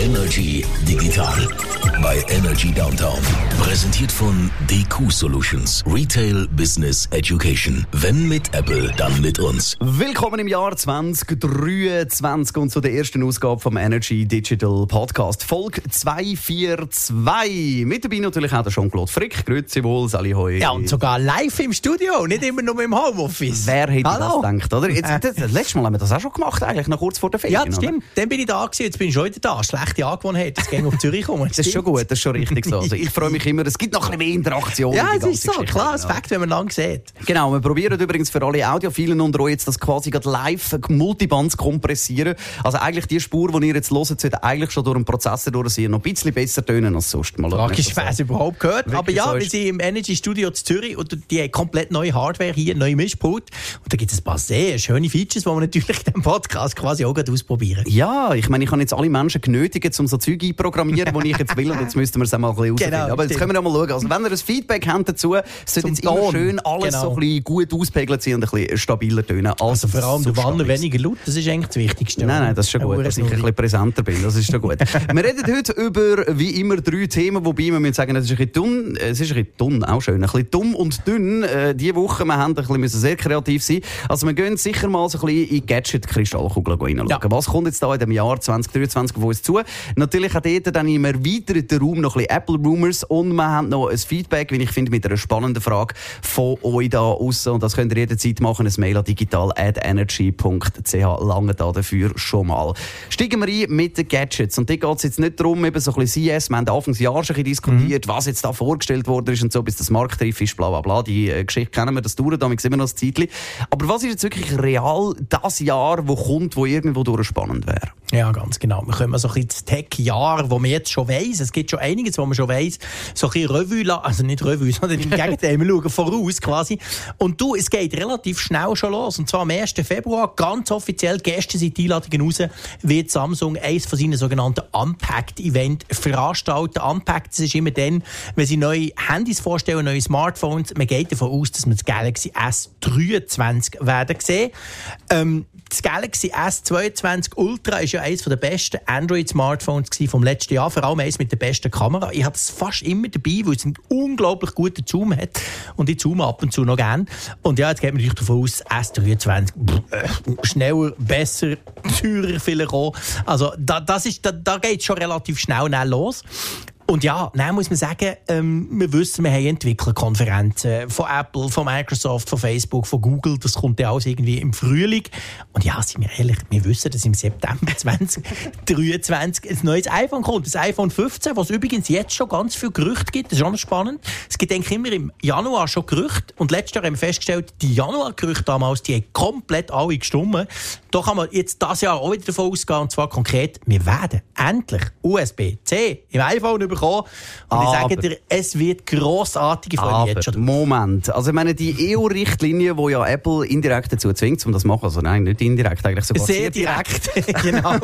Energy Digital bei Energy Downtown. Präsentiert von DQ Solutions. Retail Business Education. Wenn mit Apple, dann mit uns. Willkommen im Jahr 2023 und zu der ersten Ausgabe vom Energy Digital Podcast. Folge 242. Mit dabei natürlich auch der Jean-Claude Frick. Grüezi wohl, Sali Hoi. Ja, und sogar live im Studio, nicht immer nur im Homeoffice. Wer hätte das gedacht, oder? Das letztes Mal haben wir das auch schon gemacht, eigentlich noch kurz vor der Ferien. Ja, das stimmt. Oder? Dann bin ich da gewesen, jetzt bin ich schon wieder da. Schlechte Angewohnheit, es ging auf Zürich rum. Das ist schon gut, das ist schon richtig so. Also ich freue mich immer, es gibt noch ein bisschen mehr Interaktion. Ja, es ist so, Geschichte, klar, es Fakt, wenn man lang sieht. Genau, wir probieren übrigens für alle Audiophilen unter euch jetzt das quasi gerade live Multiband zu kompressieren. Also eigentlich die Spur, die ihr jetzt hört, sollte eigentlich schon durch einen Prozessor durchsehen, noch ein bisschen besser tönen als sonst. Mal tragisch, wer es überhaupt gehört. Wirklich, aber ja, so wir sind im Energy Studio in Zürich und die haben komplett neue Hardware hier, neue Mischpult. Und da gibt es ein paar sehr schöne Features, die wir natürlich in diesem Podcast quasi auch gerade ausprobieren. Ja, ich meine, ich habe jetzt alle Menschen genötigt, um so Zeug einprogrammieren, die ich jetzt will. Und jetzt müssten wir es einmal ein bisschen rausfinden. Genau, aber jetzt können wir mal schauen. Also wenn ihr ein Feedback habt dazu, sollte jetzt immer schön alles so ein bisschen gut auspegelt sein und ein bisschen stabiler tönen. Also vor allem der Wanner weniger laut, das ist eigentlich das Wichtigste. Nein, das ist schon gut, dass ich ein bisschen präsenter bin. Das ist schon gut. Wir reden heute über, wie immer, 3 Themen, wobei wir müssen sagen, das ist ein bisschen dünn. Es ist ein bisschen dünn, auch schön. Ein bisschen dumm und dünn. Diese Woche wir haben ein bisschen sehr kreativ sein. Also wir gehen sicher mal so ein bisschen in Gadget-Kristallkugeln reinschauen. Ja. Was kommt jetzt da in dem Jahr 2023 auf uns zu? Natürlich hat jeder dann im erweiterten Raum noch ein bisschen Apple-Rumors und wir haben noch ein Feedback, wie ich finde, mit einer spannenden Frage von euch da aussen. Und das könnt ihr jederzeit machen. Ein Mail an digital@energy.ch. Lange da dafür schon mal. Steigen wir ein mit den Gadgets. Und da geht es jetzt nicht darum, eben so ein bisschen CS. Wir haben anfangs Jahr schon diskutiert, was jetzt da vorgestellt worden ist und so, bis das marktreif ist, bla bla bla. Die Geschichte kennen wir, das dauert damit immer noch ein Zeitchen. Aber was ist jetzt wirklich real das Jahr, das kommt, das irgendwo durchspannend wäre? Ja, ganz genau. Wir können so ein bisschen das Tech-Jahr, das man jetzt schon weiss, es gibt schon einiges, wo man schon weiss, so ein bisschen Revue, also nicht Revue, sondern im Gegenteil, wir schauen voraus quasi. Und du, es geht relativ schnell schon los. Und zwar am 1. Februar, ganz offiziell, gestern sind die Einladungen raus, wird Samsung eines von seinen sogenannten Unpacked-Event veranstalten. Unpacked, das ist immer dann, wenn sie neue Handys vorstellen, neue Smartphones. Man geht davon aus, dass wir das Galaxy S23 werden sehen. Das Galaxy S22 Ultra ist ja eines der besten Android-Smartphones vom letzten Jahr. Vor allem eines mit der besten Kamera. Ich habe es fast immer dabei, weil es einen unglaublich guten Zoom hat. Und ich zoome ab und zu noch gerne. Und ja, jetzt geht man natürlich davon aus, S23 schneller, besser, teurer vielleicht auch. Also da geht es schon relativ schnell los. Und ja, dann muss man sagen, wir wissen, wir haben Entwicklerkonferenzen von Apple, von Microsoft, von Facebook, von Google. Das kommt ja alles irgendwie im Frühling. Und ja, seien wir ehrlich, wir wissen, dass im September 2023 ein neues iPhone kommt. Das iPhone 15, was übrigens jetzt schon ganz viele Gerüchte gibt. Das ist auch noch spannend. Es gibt eigentlich immer im Januar schon Gerüchte. Und letztes Jahr haben wir festgestellt, die Januar-Gerüchte damals, die haben komplett alle gestimmt. Da kann man jetzt dieses Jahr auch wieder davon ausgehen. Und zwar konkret, wir werden endlich USB-C im iPhone bekommen. Und ich sage dir, es wird grossartige Folgen jetzt schon. Moment, also ich meine, die EU-Richtlinie, die ja Apple indirekt dazu zwingt, um das zu machen, also nein, nicht indirekt, eigentlich sogar sehr direkt. Genau.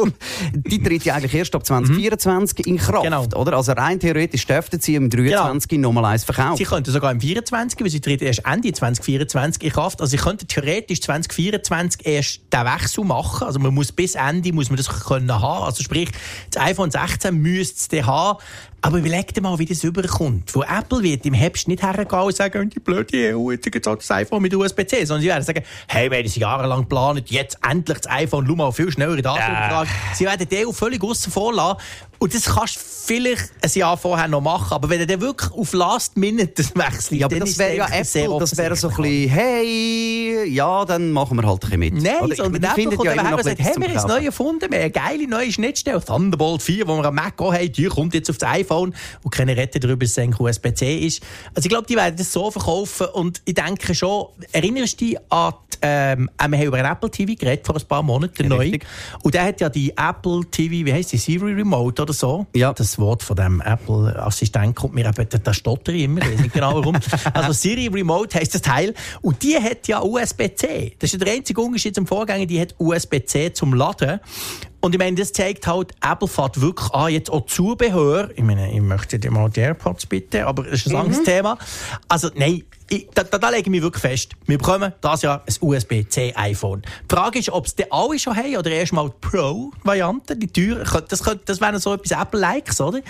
Die tritt ja eigentlich erst ab 2024 in Kraft, genau. Oder? Also rein theoretisch dürften sie im 2023 nochmal eins verkaufen. Sie könnten sogar im 2024, weil sie tritt erst Ende 2024 in Kraft, also sie könnten theoretisch 2024 erst den Wechsel machen, also man muss bis Ende, muss man das können haben, also sprich, das iPhone 16 müsste es dann haben. Aber überleg dir mal, wie das rüberkommt. Wo Apple wird im Herbst nicht hergehen und sagen, die blöde EU, jetzt gibt es das iPhone mit USB-C. Sondern sie werden sagen, hey, wir haben das jahrelang geplant, jetzt endlich das iPhone, schau mal, viel schneller Datenübertragung. Sie werden die EU völlig außen vor lassen. Und das kannst du vielleicht ein Jahr vorher noch machen. Aber wenn du wirklich auf Last Minute das wechselst, ja, aber das wäre ja Apple, das wäre so ein bisschen, hey, ja, dann machen wir halt ein bisschen mit. Nein, sondern Apple kommt daher und sagt, hey, wir haben es neu erfunden, wir haben eine geile neue Schnittstelle. Thunderbolt 4, wo wir am Mac auch haben, die kommt jetzt auf das iPhone. Und keine Rede darüber, dass es USB-C ist. Also ich glaube, die werden das so verkaufen. Und ich denke schon, erinnerst du dich an die, wir haben über einen Apple TV geredet vor ein paar Monaten neu. Richtig. Und der hat ja die Apple TV, wie heisst die, Siri Remote oder so. Ja. Das Wort von dem Apple-Assistent kommt mir eben, da stotter ich immer, ich weiß nicht genau warum. Also Siri Remote heisst das Teil. Und die hat ja USB-C. Das ist der einzige Unterschied zum Vorgänger, die hat USB-C zum Laden. Und ich meine, das zeigt halt, Apple fährt wirklich an, jetzt auch Zubehör. Ich meine, ich möchte dir mal die AirPods bitte, aber das ist ein langes Thema. Also nein, da lege ich mich wirklich fest. Wir bekommen dieses Jahr ein USB-C-iPhone. Die Frage ist, ob es die alle schon haben oder erst mal die Pro-Variante, die Tür. Das wäre so etwas Apple-Likes, oder?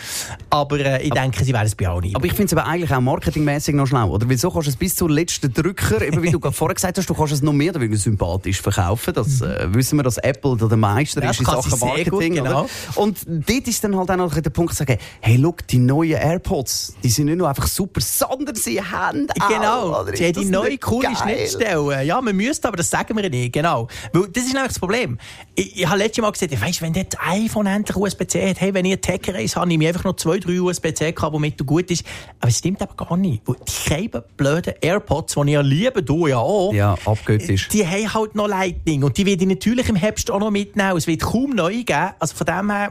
Aber ich denke, sie wären es bei allen. Aber ich finde es aber eigentlich auch marketingmäßig noch schlau, oder? Weil so kannst du es bis zum letzten Drücker, eben wie du gerade vorher gesagt hast, du kannst es noch mehr oder sympathisch verkaufen. Das wissen wir, dass Apple der Meister ist in Sachen Marketing. Gut, genau. Und dort ist dann halt auch noch der Punkt, zu sagen, hey, schau, die neuen AirPods, die sind nicht nur einfach super, sondern sie haben auch. Genau, sie haben die neue, coole Schnittstelle. Ja, man müsste, aber das sagen wir nicht. Genau. Weil das ist nämlich das Problem. Ich habe letztes Mal gesagt, weißt, wenn das iPhone endlich USB-C hat, hey, wenn ich eine Tech-Reise habe, nehme ich einfach noch 2-3 USB-C-Kabel, damit du gut ist. Aber es stimmt aber gar nicht. Weil die kleinen, blöden AirPods, die ich ja liebe, du ja auch, ja, abgöttisch, die haben halt noch Lightning. Und die werde ich natürlich im Herbst auch noch mitnehmen. Es wird kaum neue geben. Also von dem her,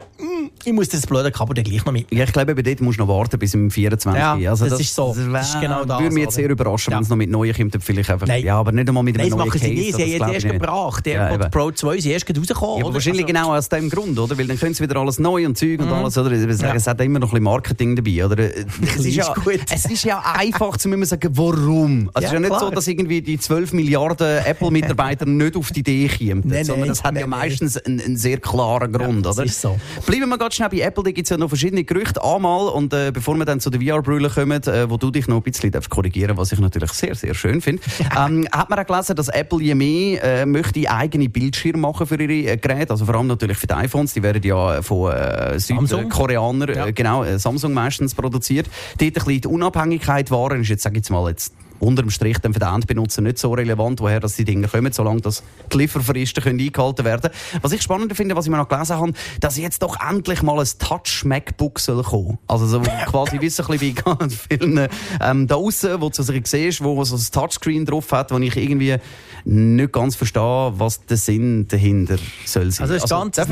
ich muss das blöde Kabel dann gleich noch mitnehmen. Ja, ich glaube, bei dort musst du noch warten bis im 24. Ja, also das ist so. Das ist genau das. Würde mich jetzt sehr überraschen, wenn es noch mit neuen kommt. Vielleicht einfach, ja, aber nicht einmal mit einem neuen Case. Nein, das machen sie nicht. Sie haben jetzt erst gebracht. Der AirPod Pro 2 ist erst rausgekommen. Ja, aber wahrscheinlich also, genau aus dem Grund, oder? Weil dann können sie wieder alles neu und Zeug und alles, oder? Es hat immer noch ein bisschen Marketing dabei, oder? Es ist ja einfach, zu müssen sagen, warum. Also es ist ja nicht so, dass irgendwie die 12 Milliarden Apple-Mitarbeiter nicht auf die Idee kommen, sondern das hat ja meistens einen sehr klaren Grund, oder? So. Bleiben wir ganz schnell bei Apple, da gibt es ja noch verschiedene Gerüchte. Einmal, und bevor wir dann zu den VR-Brüllen kommen, wo du dich noch ein bisschen korrigieren darfst, was ich natürlich sehr, sehr schön finde, hat man auch gelesen, dass Apple je mehr möchte eigene Bildschirme machen für ihre Geräte, also vor allem natürlich für die iPhones, die werden ja von Südkoreanern, Samsung meistens produziert. Dort ein bisschen die Unabhängigkeit wahren, ist jetzt, sage ich mal, jetzt unterm Strich dann für den Endbenutzer nicht so relevant, woher dass die Dinge kommen, solange dass die Lieferfristen können eingehalten werden. Was ich spannend finde, was ich mir noch gelesen habe, dass jetzt doch endlich mal ein Touch-MacBook soll kommen. Also so quasi wie so ein bisschen bei ganz vielen da aussen, wo du so siehst, wo so ein Touchscreen drauf hat, wo ich irgendwie nicht ganz verstehe, was der Sinn dahinter soll sein. Also das ist ganz ein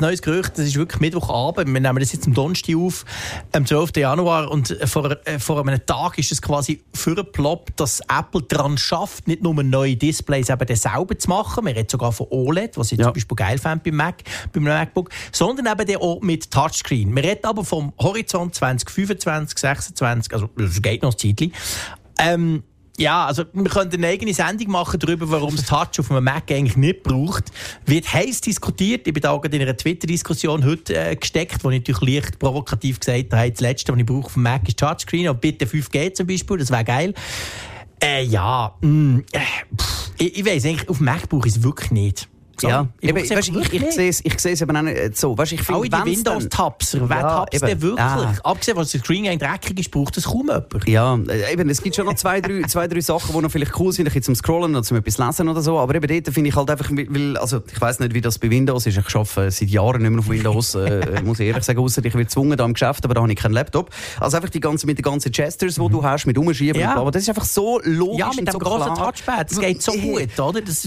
neues Gerücht. Das ist wirklich Mittwochabend. Wir nehmen das jetzt am Donnerstag auf, am 12. Januar, und vor einem Tag ist es quasi vorgeploppt, dass Apple daran schafft, nicht nur neue Displays eben selber zu machen, wir reden sogar von OLED, was ich zum Beispiel geil fände beim MacBook, sondern eben auch mit Touchscreen. Wir reden aber vom Horizont 2025, 2026, also es geht noch ein Zeitchen. Ja, also wir könnten eine eigene Sendung machen darüber, warum es Touch auf einem Mac eigentlich nicht braucht. Wird heiß diskutiert. Ich bin da gerade in einer Twitter-Diskussion heute gesteckt, wo ich natürlich leicht provokativ gesagt habe, das Letzte, was ich brauche auf dem Mac, ist Touchscreen. Und bitte 5G zum Beispiel, das wäre geil. Ich weiss eigentlich, auf dem Mac brauche ich es wirklich nicht. So, ja, ich sehe es aber nicht so. Weißt, ich find, alle die Windows-Tabs, wer tapst denn wirklich? Abgesehen, was der Screen eigentlich dreckig ist, braucht das kaum jemand. Ja, eben, es gibt schon noch zwei, drei Sachen, die noch vielleicht cool sind, zum Scrollen oder zum etwas lesen oder so, aber eben dort finde ich halt einfach, weil, also ich weiss nicht, wie das bei Windows ist, ich arbeite seit Jahren nicht mehr auf Windows, muss ich ehrlich sagen, ausser ich werde gezwungen da im Geschäft, aber da habe ich keinen Laptop. Also einfach mit den ganzen Gestures, die du hast, mit Umschieben und bla, das ist einfach so logisch. Ja, mit dem grossen Touchpad, das geht so gut, oder? Das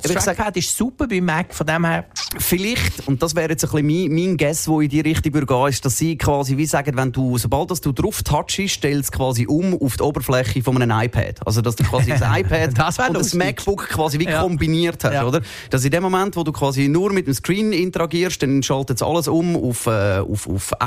Trackpad ist super. Bei Mac, von dem her. Vielleicht, und das wäre jetzt ein bisschen mein Guess, wo in die Richtung gehen, ist, dass sie quasi wie sagen, wenn du, sobald dass du drauf touchst, stellst du quasi um auf die Oberfläche von einem iPad. Also, dass du quasi das iPad und das MacBook quasi wie kombiniert hast, oder? Dass in dem Moment, wo du quasi nur mit dem Screen interagierst, dann schaltet es alles um auf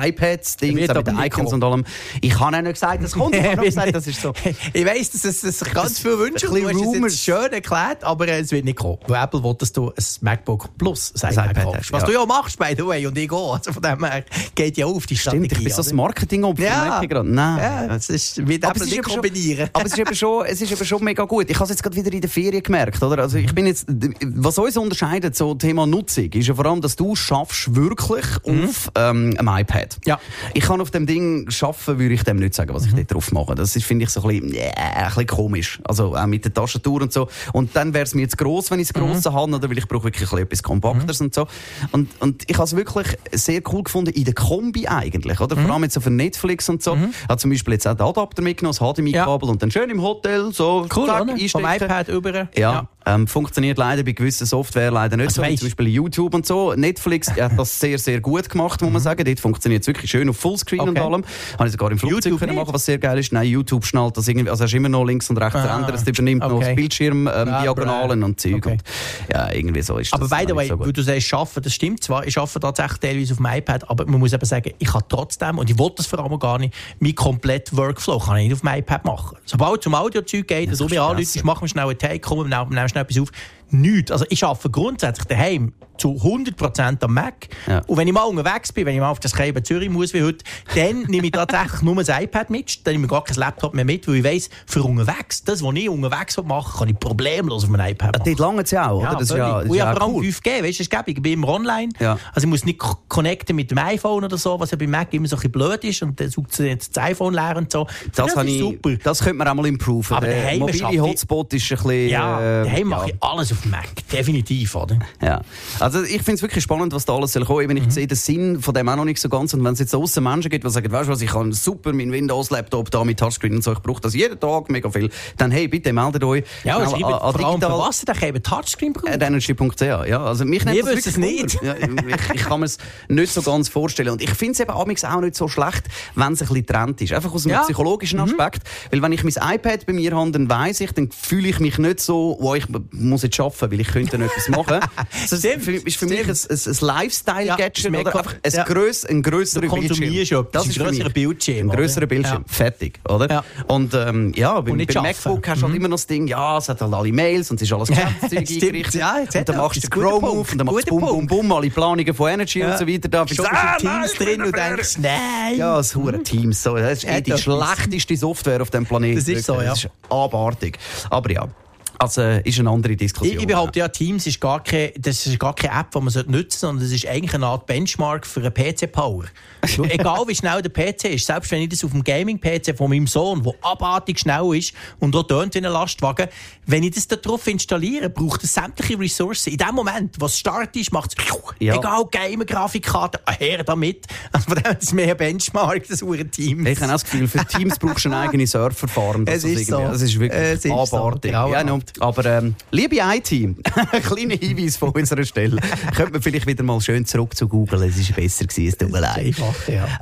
iPads, Dings, mit Icons und allem. Ich habe auch nicht gesagt, das kommt. Ich habe auch gesagt, das ist so. Ich weiss, dass es ganz viel Wünsche gibt. Du hast es schön erklärt, aber es wird nicht kommen. Weil Apple will, dass du ein MacBook Plus, du ja machst, by the way, und ich gehe. Also von dem her geht ja auf die Strategie. Stimmt, ich bin so das Marketing-Opfer. Ja. Nein. Ja, es ist, mit Apple nicht kombinieren. Aber es ist eben schon mega gut. Ich habe es jetzt gerade wieder in den Ferien gemerkt, oder? Also ich bin jetzt, was uns unterscheidet, so Thema Nutzung, ist ja vor allem, dass du schaffst wirklich auf einem iPad. Ja. Ich kann auf dem Ding schaffen, würde ich dem nicht sagen, was ich dort drauf mache. Das finde ich so ein bisschen komisch. Also auch mit der Tastatur und so. Und dann wäre es mir jetzt gross, wenn ich es grosse habe, oder weil ich brauche wirklich etwas Kompakteres und so. Und ich habe es wirklich sehr cool gefunden in der Kombi eigentlich, oder? Vor allem jetzt so für Netflix und so. Ich habe zum Beispiel jetzt auch den Adapter mitgenommen, das HDMI-Kabel und dann schön im Hotel, so cool, zack, einstecken. Vom iPad über. Ja. Funktioniert leider bei gewissen Software leider nicht also so, wie zum Beispiel YouTube und so. Netflix hat das sehr, sehr gut gemacht, muss man sagen. Dort funktioniert es wirklich schön auf Fullscreen und allem. Habe ich sogar im Flugzeug können machen, was sehr geil ist. Nein, YouTube schnallt das irgendwie, also hast du immer noch links und rechts ändern, es übernimmt noch das Bildschirm, Diagonalen und Zeug. Okay. Und, ja, irgendwie so ist aber das. Aber by the way, so du sagst, schaffen, das stimmt zwar, ich arbeite tatsächlich teilweise auf dem iPad, aber man muss eben sagen, ich kann trotzdem, und ich wollte das vor allem gar nicht, meinen kompletten Workflow kann ich nicht auf dem iPad machen. Sobald es um Audio-Zeug geht, also mir anrufen, ich mache mir schnell einen Take, komme mir etwas auf. Nichts. Also ich arbeite grundsätzlich daheim zu 100% am Mac. Ja. Und wenn ich mal unterwegs bin, wenn ich mal auf das Schreiben Zürich muss wie heute, dann nehme ich tatsächlich nur das iPad mit. Dann nehme ich gar kein Laptop mehr mit, weil ich weiss, für unterwegs, das, was ich unterwegs mache, kann ich problemlos auf meinem iPad machen. Das langt es ja auch, oder? Ja, das ist ja, und ich habe vor allem 5G, weißt du, ich bin immer online. Ja. Also ich muss nicht connecten mit dem iPhone oder so, was ja bei Mac immer so ein bisschen blöd ist und dann sucht jetzt das iPhone leer und so. Das ist super. Das könnte man auch mal improven. Aber der mobile Hotspot ist ein bisschen... Ja, daheim mache ich alles auf Mac, definitiv, oder? Ja. Also ich finde es wirklich spannend, was da alles kommen soll. Ich sehe den Sinn von dem auch noch nicht so ganz. Und wenn es jetzt aussen Menschen gibt, die sagen, weißt du was, ich kann super meinen Windows-Laptop da mit Touchscreen und so, ich brauche das jeden Tag mega viel, dann hey, bitte meldet euch. Ja, und schreibt vor allem, für was ihr eben Touchscreen braucht. Energy.ch, ja. Also mich nimmt das wirklich nicht. Ja, ich kann mir es nicht so ganz vorstellen. Und ich finde es eben auch nicht so schlecht, wenn es ein bisschen Trend ist. Einfach aus dem psychologischen Aspekt. Weil wenn ich mein iPad bei mir habe, dann weiss ich, dann fühle ich mich nicht so, wo ich muss jetzt arbeiten, weil ich könnte noch etwas machen. Das ist für mich ein Lifestyle-Gadget, oder einfach ein grösserer Bildschirm. Das ist ein grösserer Bildschirm. Ein grösserer Bildschirm. Ja. Fertig, oder? Ja. Und beim MacBook hast du halt immer noch das Ding, es hat halt alle Mails und es ist alles Geschäftszeug eingerichtet. Und dann machst du den Chrome auf und dann machst du Bum-Bum-Bum, alle Planungen von Energy und so weiter. Da bist du Teams drin und denkst, nein! Ja, das hure Teams. Das ist die schlechteste Software auf dem Planeten. Das ist so, ja. Das ist abartig. Aber ja. Also ist eine andere Diskussion. Ich behaupte ja, Teams ist gar keine App, die man nutzen sollte, sondern es ist eigentlich eine Art Benchmark für eine PC-Power. Egal wie schnell der PC ist, selbst wenn ich das auf dem Gaming-PC von meinem Sohn, der abartig schnell ist und auch tönt wie ein Lastwagen, wenn ich das da drauf installiere, braucht es sämtliche Ressourcen. In dem Moment, wo es Start ist, macht es egal, Gamer-Grafikkarte, her damit. Also von dem ist es mehr Benchmark, das ist Teams. Ich habe auch das Gefühl, für Teams brauchst du ein eigenes Surferfahren. Es ist so. Das ist wirklich abartig. So. Ja, aber liebe IT, kleine Hinweis von unserer Stelle, könnte man vielleicht wieder mal schön zurück zu Google, es ist besser gewesen, es tut mir leid.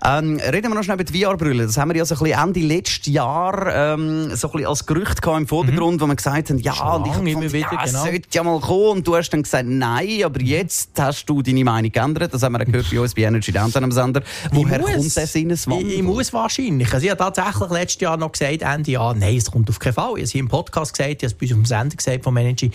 Reden wir noch schnell über die VR-Brille. Das haben wir ja so ein bisschen Ende letztes Jahr so ein bisschen als Gerücht gehabt im Vordergrund, wo wir gesagt haben, es sollte ja mal kommen, und du hast dann gesagt, nein, aber jetzt hast du deine Meinung geändert. Das haben wir auch gehört bei uns bei Energy Downtown am Sender. Woher kommt der Sinneswandel? Ich muss wahrscheinlich. Also ich habe tatsächlich letztes Jahr noch gesagt, Ende Jahr, nein, es kommt auf keinen Fall. Ich habe es hier im Podcast gesagt, ich habe es bei uns am Sender gesagt vom Energy.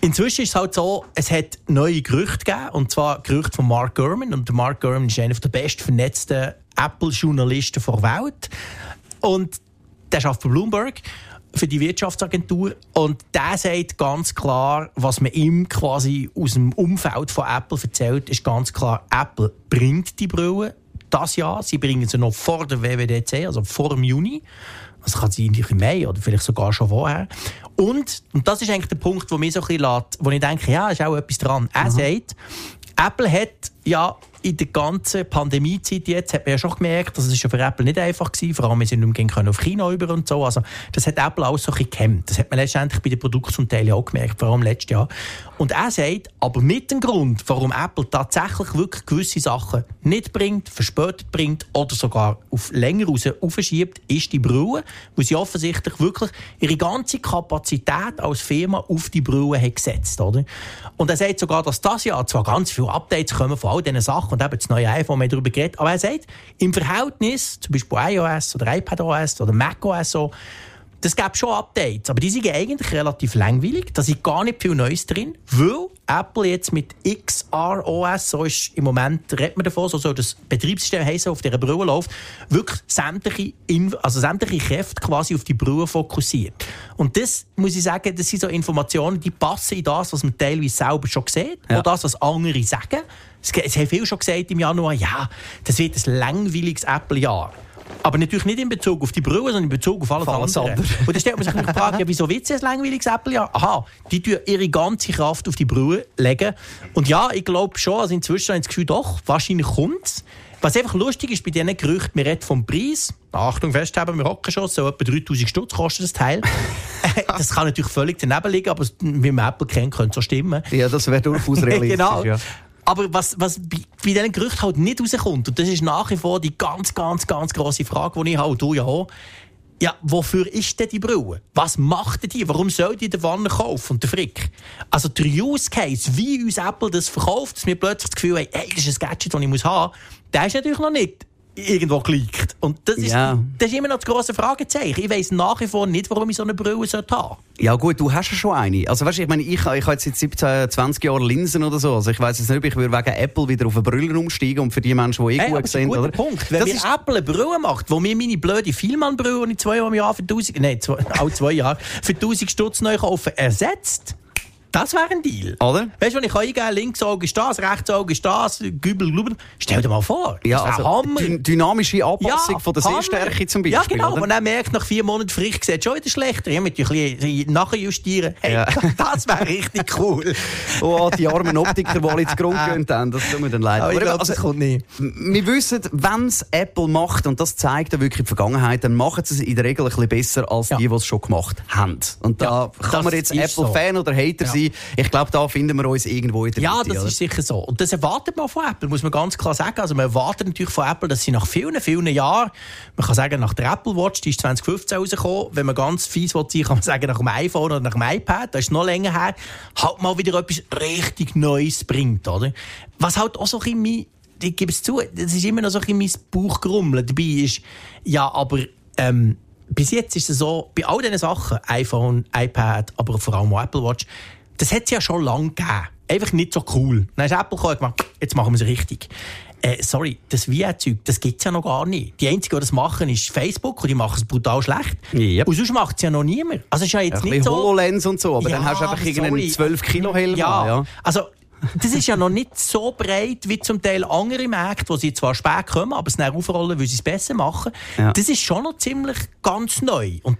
Inzwischen ist es halt so, es hat neue Gerüchte gegeben, und zwar Gerüchte von Mark Gurman, und Mark Gurman ist einer der best vernetzten Apple-Journalisten der Welt, und der arbeitet für Bloomberg, für die Wirtschaftsagentur, und der sagt ganz klar, was man ihm quasi aus dem Umfeld von Apple erzählt, ist ganz klar, Apple bringt die Brille das Jahr, sie bringen sie noch vor der WWDC, also vor dem Juni. Das kann sein im Mai oder vielleicht sogar schon vorher. Und das ist eigentlich der Punkt, der mich so ein bisschen lässt, wo ich denke, ja, ist auch etwas dran. Er sagt, Apple hat ja in der ganzen Pandemiezeit jetzt, hat man ja schon gemerkt, dass es schon für Apple nicht einfach war, vor allem wir sind umgehen können auf China über und so. Also das hat Apple auch so ein bisschen gehemmt. Das hat man letztendlich bei den Produkten zum Teil auch gemerkt, vor allem letztes Jahr. Und er sagt, aber mit dem Grund, warum Apple tatsächlich wirklich gewisse Sachen nicht bringt, verspätet bringt oder sogar auf länger raus aufschiebt, ist die Brille, weil sie offensichtlich wirklich ihre ganze Kapazität als Firma auf die Brille hat gesetzt, oder? Und er sagt sogar, dass das Jahr zwar ganz viele Updates kommen von all diesen Sachen, und eben das neue iPhone, wir haben darüber geredet. Aber er sagt, im Verhältnis, zum Beispiel iOS oder iPadOS oder macOS, so, das gäbe schon Updates. Aber die sind eigentlich relativ langweilig. Da ist gar nicht viel Neues drin, weil Apple jetzt mit XROS, so ist im Moment, redet man davon, so soll das Betriebssystem heissen, auf dieser Brille läuft, wirklich sämtliche Kräfte quasi auf die Brille fokussiert. Und das, muss ich sagen, das sind so Informationen, die passen in das, was man teilweise selber schon sieht, oder das, was andere sagen. Es haben viele schon gesagt im Januar, ja, das wird ein langweiliges Apple-Jahr. Aber natürlich nicht in Bezug auf die Brille, sondern in Bezug auf alles andere. Und dann stellt man sich die Frage, ja, wieso wird es ein langweiliges Apple-Jahr? Aha, die tun ihre ganze Kraft auf die Brille legen. Und ja, ich glaube schon, also inzwischen habe ich das Gefühl, doch, wahrscheinlich kommt es. Was einfach lustig ist bei diesen Gerüchten, man redet vom Preis. Achtung, festhalten, wir hocken schon, so etwa 3000 Stutz kostet das Teil. Das kann natürlich völlig daneben liegen, aber wie man Apple kennt, könnte es ja stimmen. Ja, das wäre durchaus realistisch. Genau. Ja. Aber was bei diesen Gerüchten halt nicht rauskommt, und das ist nach wie vor die ganz, ganz, ganz grosse Frage, die ich habe, du ja auch, ja, wofür ist denn die Brille? Was macht denn die? Warum soll die in der Wanne kaufen? Und der Frick. Also der Use Case, wie uns Apple das verkauft, dass wir plötzlich das Gefühl haben, hey, das ist ein Gadget, das ich muss haben, der ist natürlich noch nicht irgendwo geleakt. Und das ist immer noch das grosse Fragezeichen. Ich weiss nach wie vor nicht, warum ich so eine Brille haben sollte. Ja gut, du hast ja schon eine. Also weißt, ich meine, ich habe jetzt seit 17, 20 Jahren Linsen oder so. Also ich weiss jetzt nicht, ob ich würde wegen Apple wieder auf eine Brille umsteigen und für die Menschen, die gut sind. Das ist ein guter Punkt. Wenn mir Apple eine Brille macht, wo mir meine blöde Filman-Brille, die ich alle zwei Jahre für 1000 Stutz neu kaufen, ersetzt, das wäre ein Deal. Oder? Weißt du, wenn ich eingebe, links Auge ist das, rechts Auge ist das, Gübel. Stell dir mal vor. Ja, das ist also Hammer. Dynamische Anpassung von der Sehstärke zum Beispiel. Ja, genau. Oder? Und dann merkt nach 4 Monaten, vielleicht sieht es schon wieder schlechter. Ich möchte ein bisschen nachjustieren. Hey, ja. Das wäre richtig cool. Oh, die armen Optiker, die alle zu Grund gehen, das tut mir dann leid. Aber ich glaube, das kommt nicht. Wir wissen, wenn es Apple macht, und das zeigt dann wirklich die Vergangenheit, dann machen sie es in der Regel ein bisschen besser als die es schon gemacht haben. Und da kann man jetzt Apple-Fan oder Hater sein. Ich glaube, da finden wir uns irgendwo in der Mitte. Ja, das ist sicher so. Und das erwartet man von Apple, muss man ganz klar sagen. Also man erwartet natürlich von Apple, dass sie nach vielen, vielen Jahren, man kann sagen, nach der Apple Watch, die ist 2015 rausgekommen, wenn man ganz fies sein will, kann man sagen, nach dem iPhone oder nach dem iPad, das ist noch länger her, halt mal wieder etwas richtig Neues bringt, oder? Was halt auch so ein bisschen ich gebe es zu, das ist immer noch so ein bisschen mein Bauchgrummeln dabei ist, ja, aber bis jetzt ist es so, bei all diesen Sachen, iPhone, iPad, aber vor allem auch Apple Watch, das hat es ja schon lange gegeben. Einfach nicht so cool. Dann ist Apple gemacht, jetzt machen wir es richtig. Sorry, das VR-Zeug, das gibt es ja noch gar nicht. Die Einzigen, die das machen, ist Facebook und die machen es brutal schlecht. Yep. Und sonst macht es ja noch niemand. Also ist ja jetzt nicht so... HoloLens und so, aber dann hast du einfach irgendeinen 12-Kilo-Helm. Ja, also das ist ja noch nicht so breit wie zum Teil andere Märkte, wo sie zwar spät kommen, aber es dann aufrollen, weil sie es besser machen. Ja. Das ist schon noch ziemlich ganz neu. Und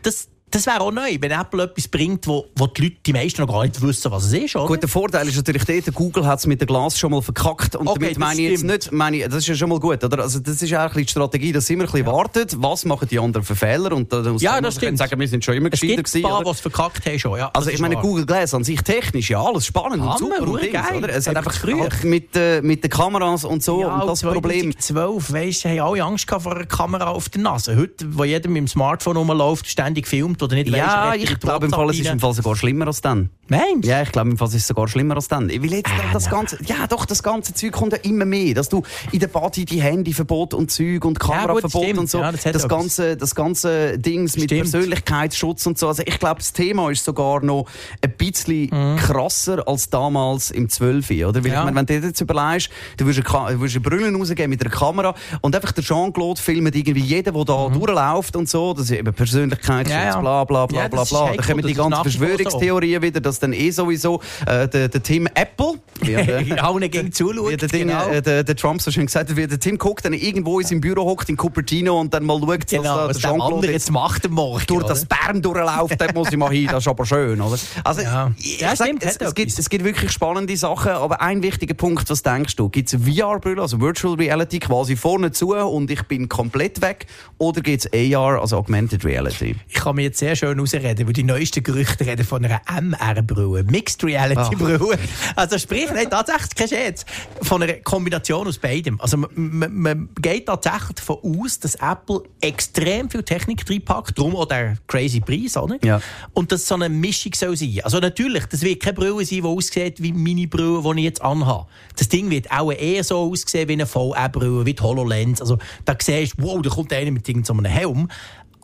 das wäre auch neu, wenn Apple etwas bringt, wo die Leute, die meisten noch gar nicht wissen, was es ist, oder? Gut, der Vorteil ist natürlich dort, Google hat es mit der Glass schon mal verkackt. Und okay, damit meine ich jetzt nicht, das ist ja schon mal gut, oder? Also das ist ja auch die Strategie, dass immer ein bisschen wartet, was machen die anderen für Fehler? Und dann muss man sagen, wir sind schon immer gescheiter gewesen. Es gibt ein paar, die es verkackt haben schon, ja. Also ich meine, Google Glass an sich technisch, ja, alles spannend und super und Dings, geil, oder? Es hat einfach mit den Kameras und so, ja, und das Problem. 2012, weisst du, haben alle Angst gehabt vor einer Kamera auf der Nase. Heute, wo jeder mit dem Smartphone rumläuft, ständig filmt, nicht, ja, ich glaube, es ist im Fall sogar schlimmer als dann. Meinst du? Ja, ich glaube, im Fall ist es sogar schlimmer als dann. Weil jetzt das ganze Zeug kommt ja immer mehr. Dass du in der Party die Handyverbot und Zeug und Kameraverbot und so. Ja, das ganze Dings mit Persönlichkeitsschutz und so. Also ich glaube, das Thema ist sogar noch ein bisschen krasser als damals im 12. Oder? Weil ich meine, wenn du dir jetzt überlegst, du wirst eine Brille rausgehen mit einer Kamera und einfach der Jean-Claude filmt irgendwie jeden, der da durchläuft und so. Das ist eben Persönlichkeitsschutz, bla bla bla. Da kommen die ganzen Verschwörungstheorien wieder, dass dann sowieso der Tim Apple, wie auch nicht gegen zuschaut, der Trump so schön gesagt hat, wie der Tim guckt, dann irgendwo in seinem Büro hockt in Cupertino und dann mal schaut, was der Jean-Claude jetzt macht am Morgen, durch das Bern durchläuft, dann muss ich mal hin, das ist aber schön, oder? Also, es gibt wirklich spannende Sachen, aber ein wichtiger Punkt, was denkst du? Gibt es VR-Brille, also Virtual Reality, quasi vorne zu und ich bin komplett weg, oder gibt es AR, also Augmented Reality? Ich kann mir jetzt sehr schön rausreden, weil die neuesten Gerüchte reden von einer MR-Brille, Mixed Reality-Brille. Also sprich, nein, tatsächlich, kein Scherz, von einer Kombination aus beidem. Also man geht tatsächlich davon aus, dass Apple extrem viel Technik reinpackt, darum auch der crazy Preis, oder? Ja. Und dass so eine Mischung soll sein. Also natürlich, das wird keine Brille sein, die aussieht wie meine Brille, die ich jetzt anhabe. Das Ding wird auch eher so aussehen wie eine VR-Brille, wie die HoloLens. Also da siehst du, wow, da kommt einer mit irgendeinem Helm.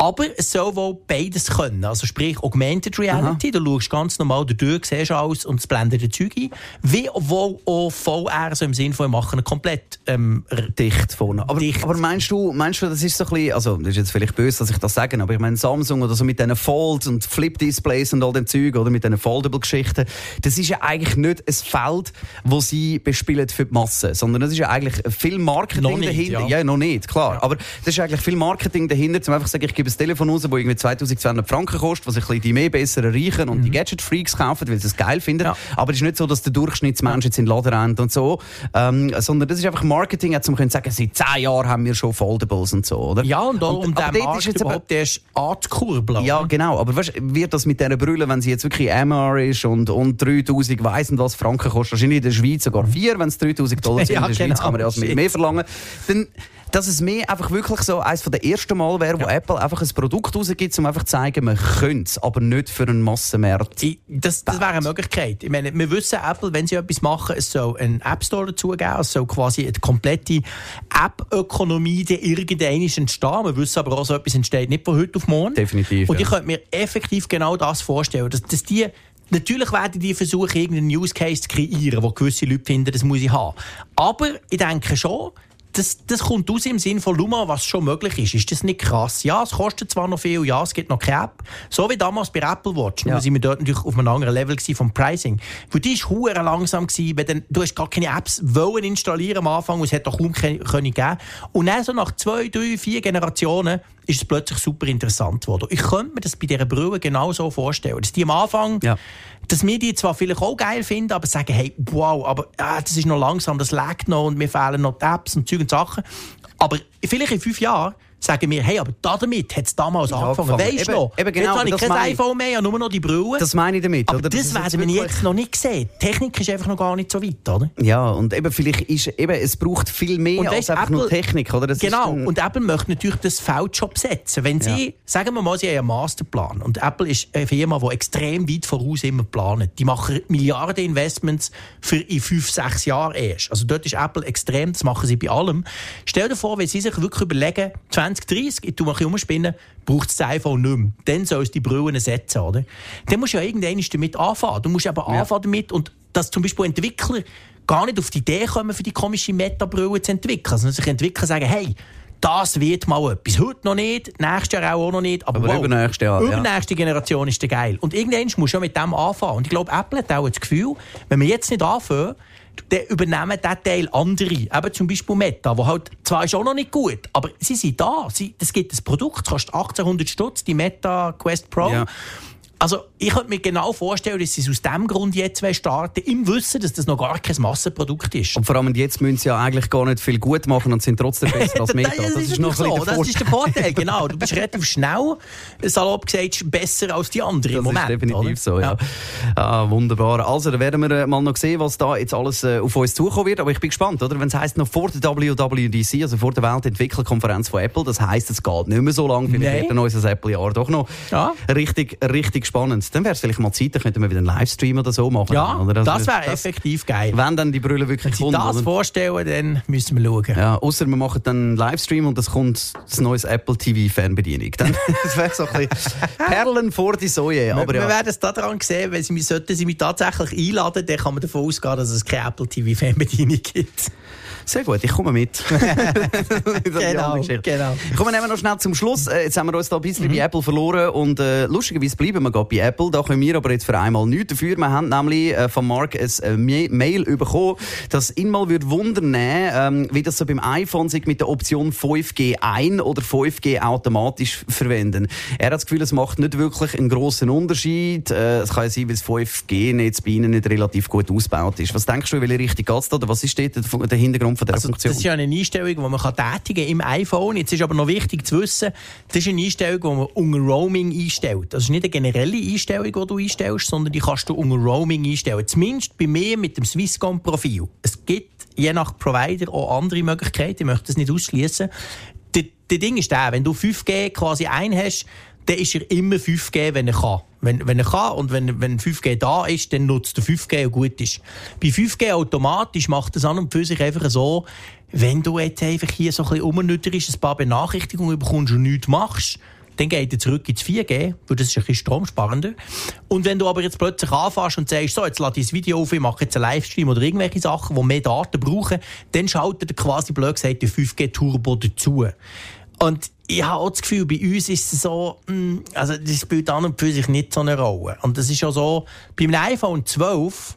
Aber es soll wohl beides können. Also sprich Augmented Reality, da schaust du ganz normal durch, siehst alles und es blendet die Zeug ein. Wie obwohl auch VR so im Sinne von machen komplett dicht vorne. Aber meinst du, das ist so ein bisschen, also das ist jetzt vielleicht böse, dass ich das sage, aber ich meine Samsung oder so mit diesen Fold- und Flip-Displays und all dem Zeug oder mit diesen Foldable-Geschichten, das ist ja eigentlich nicht ein Feld, das sie bespielen für die Masse, sondern das ist ja eigentlich viel Marketing dahinter. Ja, noch nicht, klar. Ja. Aber das ist eigentlich viel Marketing dahinter, um einfach zu sagen, ich gebe ein Telefon raus, das irgendwie 2'200 Franken kostet, was ein bisschen die mehr besseren Reichen und die Gadget-Freaks kaufen, weil sie es geil finden. Ja. Aber es ist nicht so, dass der Durchschnittsmensch jetzt in den Laden rennt und so, sondern das ist einfach Marketing, um zu sagen, seit 10 Jahren haben wir schon Foldables und so, oder? Ja, und der Markt ist jetzt überhaupt, der ist anzukurbeln. Ja, genau, aber weißt, wird das mit dieser Brille, wenn sie jetzt wirklich MR ist und 3'000 weiss und was Franken kostet, wahrscheinlich in der Schweiz sogar 4, wenn es 3'000 Dollar sind, ja, in der Schweiz kann man ja also mehr verlangen, dann dass es mir einfach wirklich so eines der ersten Mal wäre, wo Apple einfach ein Produkt rausgibt, um einfach zu zeigen, man könnte es, aber nicht für einen Massenmarkt. Das wäre eine Möglichkeit. Ich meine, wir wissen, Apple, wenn sie etwas machen, es soll einen App Store dazugeben, es soll quasi eine komplette App-Ökonomie, die irgendwann entstehen. Wir wissen aber auch, so etwas entsteht nicht von heute auf morgen. Definitiv. Und ich könnte mir effektiv genau das vorstellen, dass die... Natürlich werden die versuchen, irgendeinen Use Case zu kreieren, wo gewisse Leute finden, das muss ich haben. Aber ich denke schon, das kommt aus im Sinn von Luma, was schon möglich ist. Ist das nicht krass? Ja, es kostet zwar noch viel, ja, es gibt noch keine App. So wie damals bei Apple Watch. Nur sind wir dort natürlich auf einem anderen Level vom Pricing. Weil die war verdammt langsam gewesen. Du hast gar keine Apps wollen installieren am Anfang, und es hätte doch kaum können geben. Und dann so nach 2, 3, 4 Generationen ist es plötzlich super interessant geworden. Ich könnte mir das bei dieser Brille genau so vorstellen. Dass die am Anfang, dass wir die zwar vielleicht auch geil finden, aber sagen, hey, wow, aber das ist noch langsam, das lägt noch und mir fehlen noch die Apps und Zeug und Sachen. Aber vielleicht in 5 Jahren sagen wir, hey, aber damit hat es damals angefangen. Weißt du noch? Eben genau, jetzt habe ich kein iPhone mehr, nur noch die Brille. Das meine ich damit. Aber oder? Das werden wir jetzt noch nicht sehen. Die Technik ist einfach noch gar nicht so weit, oder? Ja, und eben, vielleicht ist eben, es braucht viel mehr und als einfach Apple, nur Technik, oder? Das genau, ist und Apple möchte natürlich das Feld schon besetzen. Wenn sie, sagen wir mal, sie haben einen Masterplan. Und Apple ist eine Firma, die extrem weit voraus immer plant. Die machen Milliarden Investments für in 5-6 Jahren erst. Also dort ist Apple extrem, das machen sie bei allem. Stell dir vor, wenn sie sich wirklich überlegen, 2030, ich tu mal ein bisschen umspinnen, braucht es das iPhone nicht mehr. Dann soll es die Brillen ersetzen, oder? Dann musst du ja irgendwann damit anfangen. Du musst eben anfangen damit, und dass zum Beispiel Entwickler gar nicht auf die Idee kommen, für die komische Meta-Brille zu entwickeln. Also sich Entwickler sagen, hey, das wird mal etwas. Heute noch nicht, nächstes Jahr auch noch nicht, aber wow, übernächste Jahr, übernächste Generation ist der geil. Und irgendwann musst du ja mit dem anfangen. Und ich glaube, Apple hat auch das Gefühl, wenn wir jetzt nicht anfangen, dann übernehmen diesen Teil andere. Eben zum Beispiel Meta, die halt zwar ist auch noch nicht gut, aber sie sind da. Es gibt ein Produkt, das kostet 1.800 Stutz, die Meta Quest Pro. Ja. Also ich könnte mir genau vorstellen, dass sie es aus diesem Grund jetzt starten, im Wissen, dass das noch gar kein Massenprodukt ist. Und vor allem jetzt müssen sie ja eigentlich gar nicht viel gut machen und sind trotzdem besser als Meta. Das ist noch so. Das ist der Vorteil, genau. Du bist relativ schnell, salopp gesagt, besser als die anderen im Moment. Das ist definitiv so, ja. Ah, wunderbar. Also, da werden wir mal noch sehen, was da jetzt alles auf uns zukommen wird. Aber ich bin gespannt, oder? Wenn es heisst, noch vor der WWDC, also vor der Weltentwicklerkonferenz von Apple, das heisst, es geht nicht mehr so lange. Vielleicht wird ein neues Apple-Jahr doch noch richtig spannend. Dann wäre es vielleicht mal Zeit, dann könnten wir wieder einen Livestream oder so machen. Ja, oder? Das wäre effektiv geil. Wenn dann die Brille wirklich kommt. Wenn Sie das vorstellen, dann müssen wir schauen. Ja, ausser wir machen dann einen Livestream und es kommt das neues Apple TV Fernbedienung. Dann, das wäre so ein bisschen Perlen vor die Säue. Aber wir werden es daran sehen, wenn sie mich tatsächlich einladen, dann kann man davon ausgehen, dass es keine Apple TV Fernbedienung gibt. Sehr gut, ich komme mit. Genau. Kommen wir noch schnell zum Schluss. Jetzt haben wir uns da ein bisschen bei Apple verloren und lustigerweise bleiben wir gerade bei Apple. Da können wir aber jetzt für einmal nichts dafür. Wir haben nämlich von Mark ein Mail bekommen, dass ihn mal wundern würde, wie das so beim iPhone sich mit der Option 5G ein- oder 5G automatisch verwenden. Er hat das Gefühl, es macht nicht wirklich einen grossen Unterschied. Es kann ja sein, weil das 5G-Netz bei Ihnen nicht relativ gut ausgebaut ist. Was denkst du, in welche Richtung geht es da? Oder was ist dort der Hintergrund? Also, das ist ja eine Einstellung, die man tätigen kann im iPhone. Jetzt ist aber noch wichtig zu wissen, das ist eine Einstellung, die man unter Roaming einstellt. Das ist nicht eine generelle Einstellung, die du einstellst, sondern die kannst du unter Roaming einstellen. Zumindest bei mir mit dem Swisscom-Profil. Es gibt je nach Provider auch andere Möglichkeiten. Ich möchte das nicht ausschließen. Das Ding ist der, wenn du 5G quasi ein hast, dann ist er immer 5G, wenn er kann. Wenn er kann und wenn 5G da ist, dann nutzt er 5G und gut ist. Bei 5G automatisch macht das an und für sich einfach so, wenn du jetzt einfach hier so ein bisschen rumnütterst, ein paar Benachrichtigungen bekommst und nichts machst, dann geht er zurück ins 4G, weil das ist ein bisschen stromsparender. Und wenn du aber jetzt plötzlich anfängst und sagst, so, jetzt lade ich das Video auf, ich mache jetzt einen Livestream oder irgendwelche Sachen, die mehr Daten brauchen, dann schaltet er quasi blöd gesagt den 5G-Turbo dazu. Und ich habe auch das Gefühl, bei uns ist es so, also das spielt an und für sich nicht so eine Rolle. Und das ist ja so, beim iPhone 12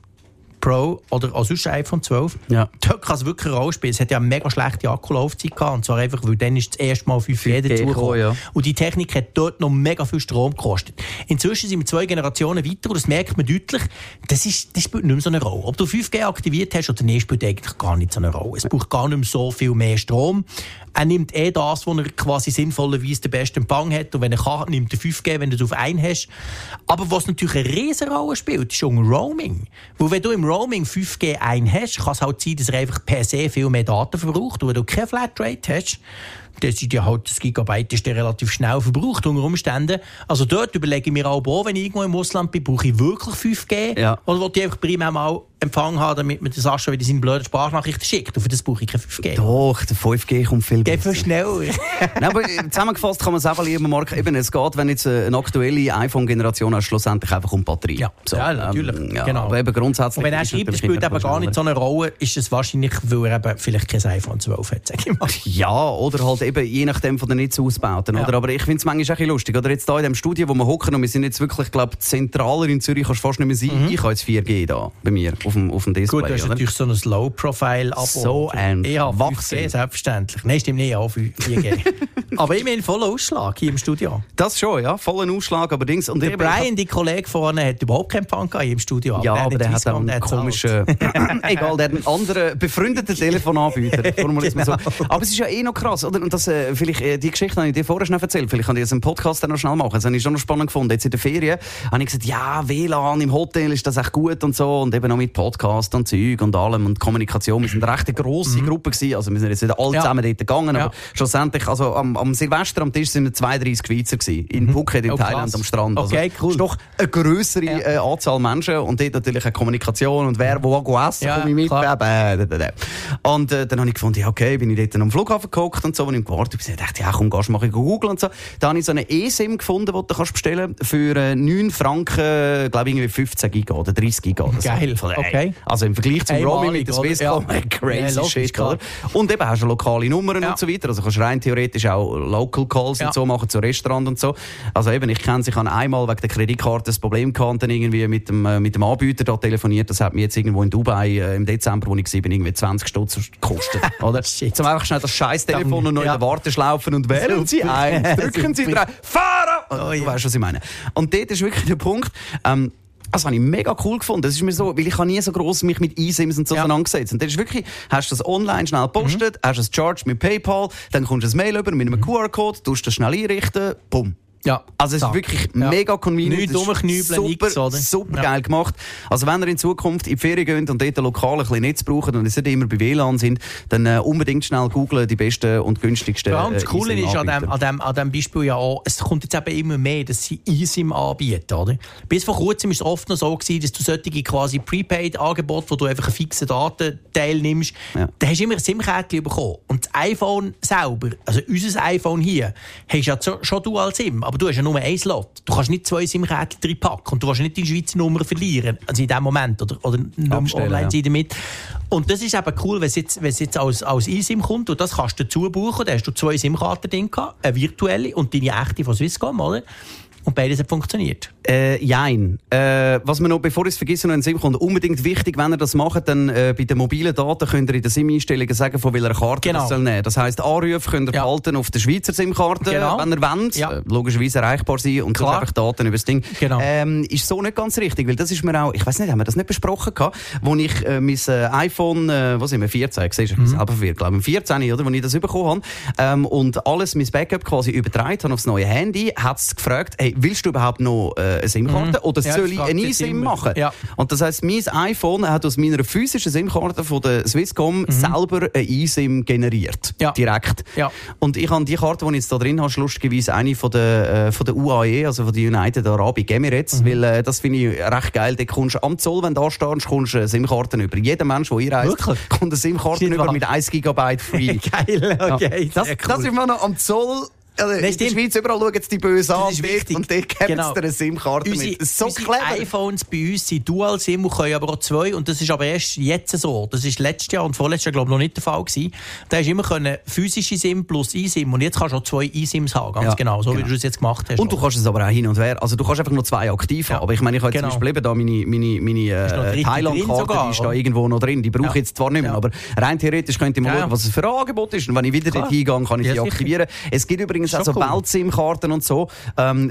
Pro oder auch sonst iPhone 12. Ja. Dort kann es wirklich eine Rolle spielen. Es hat ja eine mega schlechte Akkulaufzeit gehabt. Und zwar einfach, weil dann ist das erste Mal 5G dazugekommen. Ja. Und die Technik hat dort noch mega viel Strom gekostet. Inzwischen sind wir 2 Generationen weiter und das merkt man deutlich, das spielt nicht mehr so eine Rolle. Ob du 5G aktiviert hast oder nicht, spielt eigentlich gar nicht so eine Rolle. Es braucht gar nicht mehr so viel mehr Strom. Er nimmt das, was er quasi sinnvollerweise den besten Empfang hat. Und wenn er kann, nimmt er 5G, wenn du es auf einen hast. Aber was natürlich eine riesige Rolle spielt, ist Roaming. Weil wenn du im Roaming 5G ein hast, kann es halt sein, dass er einfach per se viel mehr Daten verbraucht. Und wenn du keine Flatrate hast, dann ist ja halt das Gigabyte ist relativ schnell verbraucht unter Umständen. Also dort überlege ich mir auch, wenn ich irgendwo im Ausland bin, brauche ich wirklich 5G? Ja. Oder will ich einfach primär mal Empfang haben, damit man den Sascha wieder seine blöden Sprachnachrichten schickt? Und für das brauche ich kein 5G. Doch, der 5G kommt viel besser. Geht viel schneller. Nein, aber zusammengefasst kann man es einfach lieber, Mark, eben, es geht, wenn jetzt eine aktuelle iPhone-Generation hast, schlussendlich einfach um Batterie. Ja, so, ja natürlich. Genau. Aber eben grundsätzlich. Und wenn er schreibt, das spielt eben gar nicht so eine Rolle, ist es wahrscheinlich, weil er eben vielleicht kein iPhone 12 hat, sage ich mal. Ja, oder halt eben, je nachdem von den Netzausbauten. Ja. Oder? Aber ich finde es manchmal auch ein bisschen lustig. Oder jetzt hier in dem Studio, wo wir hocken, und wir sind jetzt wirklich, glaube zentraler in Zürich, kannst du fast nicht mehr sein. Mhm. Ich habe jetzt 4G da bei mir auf dem Display. Gut, das ist natürlich so ein Low-Profile-Abo. So ein Wachsinn. Selbstverständlich. Nein, stimmt nicht, ja, 4G. Aber ich meine, vollen Ausschlag hier im Studio. Das schon, ja. Vollen Ausschlag, aber Dings. Und der Brian, der Kollege vorne, hat überhaupt keinen Empfang hier im Studio. Aber ja, aber der hat einen komischen... Egal, der hat einen anderen befreundeten Telefonanbieter. Genau. So. Aber es ist ja eh noch krass, oder? Und das, vielleicht, die Geschichte habe ich dir vorher schon erzählt. Vielleicht kann ich das im Podcast dann noch schnell machen. Das habe ich schon noch spannend gefunden. Jetzt in der Ferien habe ich gesagt, ja, WLAN im Hotel, ist das echt gut und so. Und eben noch mit Podcast und Zeug und allem und Kommunikation. Wir sind eine recht grosse Gruppe gewesen. Also wir sind jetzt wieder alle zusammen dort gegangen. Ja. Aber schlussendlich, also am Silvester am Tisch sind wir 32 Schweizer gewesen. In Phuket in Thailand am Strand. Also, okay, cool. Das ist doch eine grössere Anzahl Menschen. Und dort natürlich eine Kommunikation und wer wo essen, komme ich mit. Und dann habe ich gefunden, ja, okay, bin ich dort am Flughafen gehockt und so. Und ich gewartet habe, ich dachte, ja komm, gehst du mal Google und so. Da habe ich so eine eSIM gefunden, die du kannst bestellen für 9 Franken, glaube ich, irgendwie 15 Giga oder 30 Giga. Oder so. Geil. Okay. Also im Vergleich zum Roaming mit der Swisscom, crazy shit, oder? Und eben hast du lokale Nummern und so weiter. Also kannst du rein theoretisch auch Local Calls und so machen, zu Restaurant und so. Also eben, ich kenne, ich habe einmal wegen der Kreditkarte das Problem gehabt, dann irgendwie mit dem Anbieter da telefoniert. Das hat mir jetzt irgendwo in Dubai im Dezember, wo ich war, irgendwie 20 Stutz gekostet, oder? Zum einfach schnell das Scheiß-Telefon und noch in der Warteschlaufen und wählen Sie ein, drücken Sie 3, fahren! Oh, du weißt, was ich meine. Und dort ist wirklich der Punkt, das habe ich mega cool gefunden. Das ist mir so, weil ich nie so gross mich mit eSIMs und so auseinandergesetzt. Und dann ist wirklich, hast du das online schnell gepostet, hast es charged mit PayPal, dann kommst du ein Mail über mit einem QR-Code, tust das schnell einrichten, bumm. Ja, also es ist wirklich mega convenient. Nicht super geil gemacht. Also wenn ihr in Zukunft in die Ferien geht und dort lokal ein bisschen Netz braucht und es nicht immer bei WLAN sind, dann unbedingt schnell googlen die besten und günstigsten das Coole ist an dem Beispiel ja auch, es kommt jetzt eben immer mehr, dass sie eSIM anbieten, oder? Bis vor kurzem war es oft noch so gewesen, dass du solche quasi Prepaid-Angebote, wo du einfach einen fixen Datenteil nimmst, da hast du immer ein SIM-Kärtchen bekommen. Und das iPhone selber, also unser iPhone hier, hast ja schon du als SIM, aber du hast ja nur einen Slot. Du kannst nicht 2 SIM-Kärtchen reinpacken. Und du kannst nicht deine Schweizer Nummer verlieren. Also in dem Moment. Oder online sein damit. Und das ist eben cool, wenn es jetzt als eSIM kommt. Und das kannst du dazu buchen. Da hast du 2 SIM-Karten drin gehabt. Eine virtuelle und deine echte von Swisscom, oder? Und beides hat funktioniert. Jein. Was man noch, bevor ich es vergesse, noch in den SIM kommt, unbedingt wichtig, wenn ihr das macht, dann bei den mobilen Daten könnt ihr in den SIM-Einstellungen sagen, von welcher Karte das soll nehmen. Das heisst, Anrufe könnt ihr behalten auf der Schweizer SIM-Karte, wenn ihr wollt. Ja. Logischerweise erreichbar sein und einfach Daten über das Ding. Genau. Ist so nicht ganz richtig, weil das ist mir auch, ich weiss nicht, haben wir das nicht besprochen gehabt, wo ich mein iPhone, was sind wir, 14, siehst du, ich bin selber verwirrt, glaube ich, 14, oder, wo ich das bekommen habe, und alles, mein Backup quasi übertragen habe aufs neue Handy, hat es gefragt, hey, willst du überhaupt noch eine SIM-Karte oder soll ich eine eSIM machen? Ja. Und das heisst, mein iPhone hat aus meiner physischen SIM-Karte von der Swisscom selber eine eSIM generiert. Ja. Direkt. Ja. Und ich habe die Karte, die ich jetzt da drin habe, lustigerweise eine von der UAE, also von der United Arabic Emirates, weil das finde ich recht geil. Da kommst du am Zoll, wenn du da stehst, kommst du SIM-Karten über. Jeder Mensch, der einreist, kommt eine SIM-Karte über mit 1 GB free. Geil, okay. Ja. Das ist mir noch am Zoll Also in der Schweiz überall schauen sie die Böse an und dort geben sie dir eine SIM-Karte mit. So clever. iPhones bei uns sind Dual-SIM und können aber auch zwei. Und das ist aber erst jetzt so. Das war letztes Jahr und vorletztes Jahr, glaube ich, noch nicht der Fall gewesen. Da hast du immer können, physische SIM plus eSIM. Und jetzt kannst du noch zwei eSIMs haben, ganz genau, wie du es jetzt gemacht hast. Und du kannst es aber auch hin und her. Also du kannst einfach nur zwei aktiv haben. Aber ich meine, ich habe zum Beispiel da meine Thailand-Karte, die ist da irgendwo noch drin. Die brauche ich jetzt zwar nicht mehr, aber rein theoretisch könnt ihr mal schauen, was es für ein Angebot ist. Und wenn ich wieder dort hingehe, kann ich die aktivieren. Es gibt übrigens auch so Welt-SIM-Karten und so.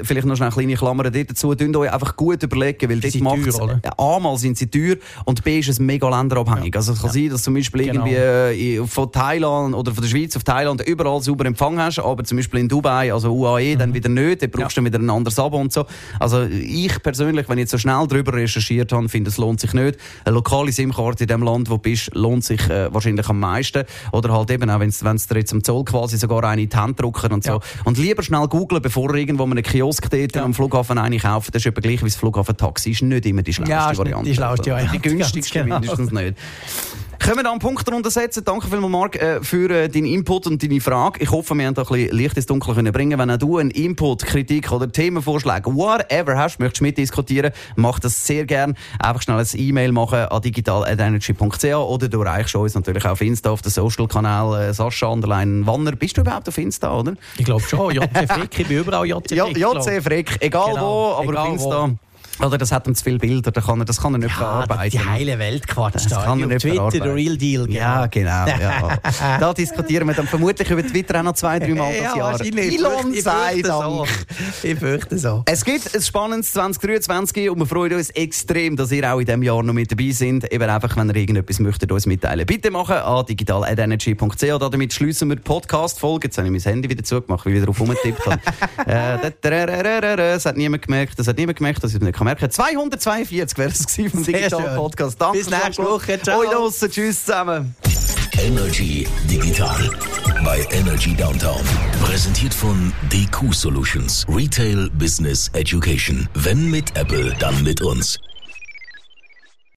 Vielleicht noch eine kleine Klammer dazu. Dünnt euch einfach gut überlegen, weil das macht es. A, sind sie teuer und B, ist es mega länderabhängig. Ja. Also es kann sein, dass zum Beispiel irgendwie von Thailand oder von der Schweiz auf Thailand überall sauber Empfang hast, aber zum Beispiel in Dubai, also UAE, dann wieder nicht. Dann brauchst du wieder ein anderes Abo und so. Also ich persönlich, wenn ich jetzt so schnell darüber recherchiert habe, finde, es lohnt sich nicht. Eine lokale SIM-Karte in dem Land, wo du bist, lohnt sich wahrscheinlich am meisten. Oder halt eben auch, wenn es dir jetzt am Zoll quasi sogar eine in die Hand drücken und so. Ja. Und lieber schnell googlen, bevor irgendwo einen Kiosk dort am Flughafen eine kaufen. Das ist etwa gleich wie das Flughafentaxi. Ist nicht immer die schlauste Variante. Die schlauste Variante. Die günstigste mindestens nicht. Können wir da einen Punkt darunter setzen? Danke vielmals, Marc, für deinen Input und deine Frage. Ich hoffe, wir haben da ein bisschen Licht ins Dunkel können bringen. Wenn auch du einen Input, Kritik oder Themenvorschläge, whatever hast, möchtest mitdiskutieren, mach das sehr gerne. Einfach schnell ein E-Mail machen an digital@energy.ch oder du erreichst uns natürlich auf Insta, auf den Social-Kanal Sascha_Wanner. Bist du überhaupt auf Insta, oder? Ich glaube schon. JC Frick, ich bin überall JC Frick. JC Frick, egal wo, aber egal auf Insta. Wo. Oder das hat ihm zu viele Bilder, das kann er nicht verarbeiten. Die heile Welt Quatsch da. Kann er nicht Twitter, der Real Deal. Genau. Ja, genau. Ja. Da diskutieren wir dann vermutlich über Twitter auch noch 2-3 Mal das Jahr. Elon sei Dank. Ich fürchte so. Es gibt ein spannendes 2023 und wir freuen uns extrem, dass ihr auch in diesem Jahr noch mit dabei seid. Eben einfach, wenn ihr irgendetwas möchtet, uns mitteilen. Bitte machen an digital@energy.ch. Damit schliessen wir die Podcast-Folge. Jetzt habe ich mein Handy wieder zugemacht, weil ich wieder drauf rumgetippt habe. Es hat niemand gemerkt, dass ich nicht kann. 242 wäre es gewesen vom Digital Podcast. Danke. Bis nächste Woche. Ciao. Euch draussen. Tschüss zusammen. Energy Digital bei Energy Downtown. Präsentiert von DQ Solutions. Retail Business Education. Wenn mit Apple, dann mit uns.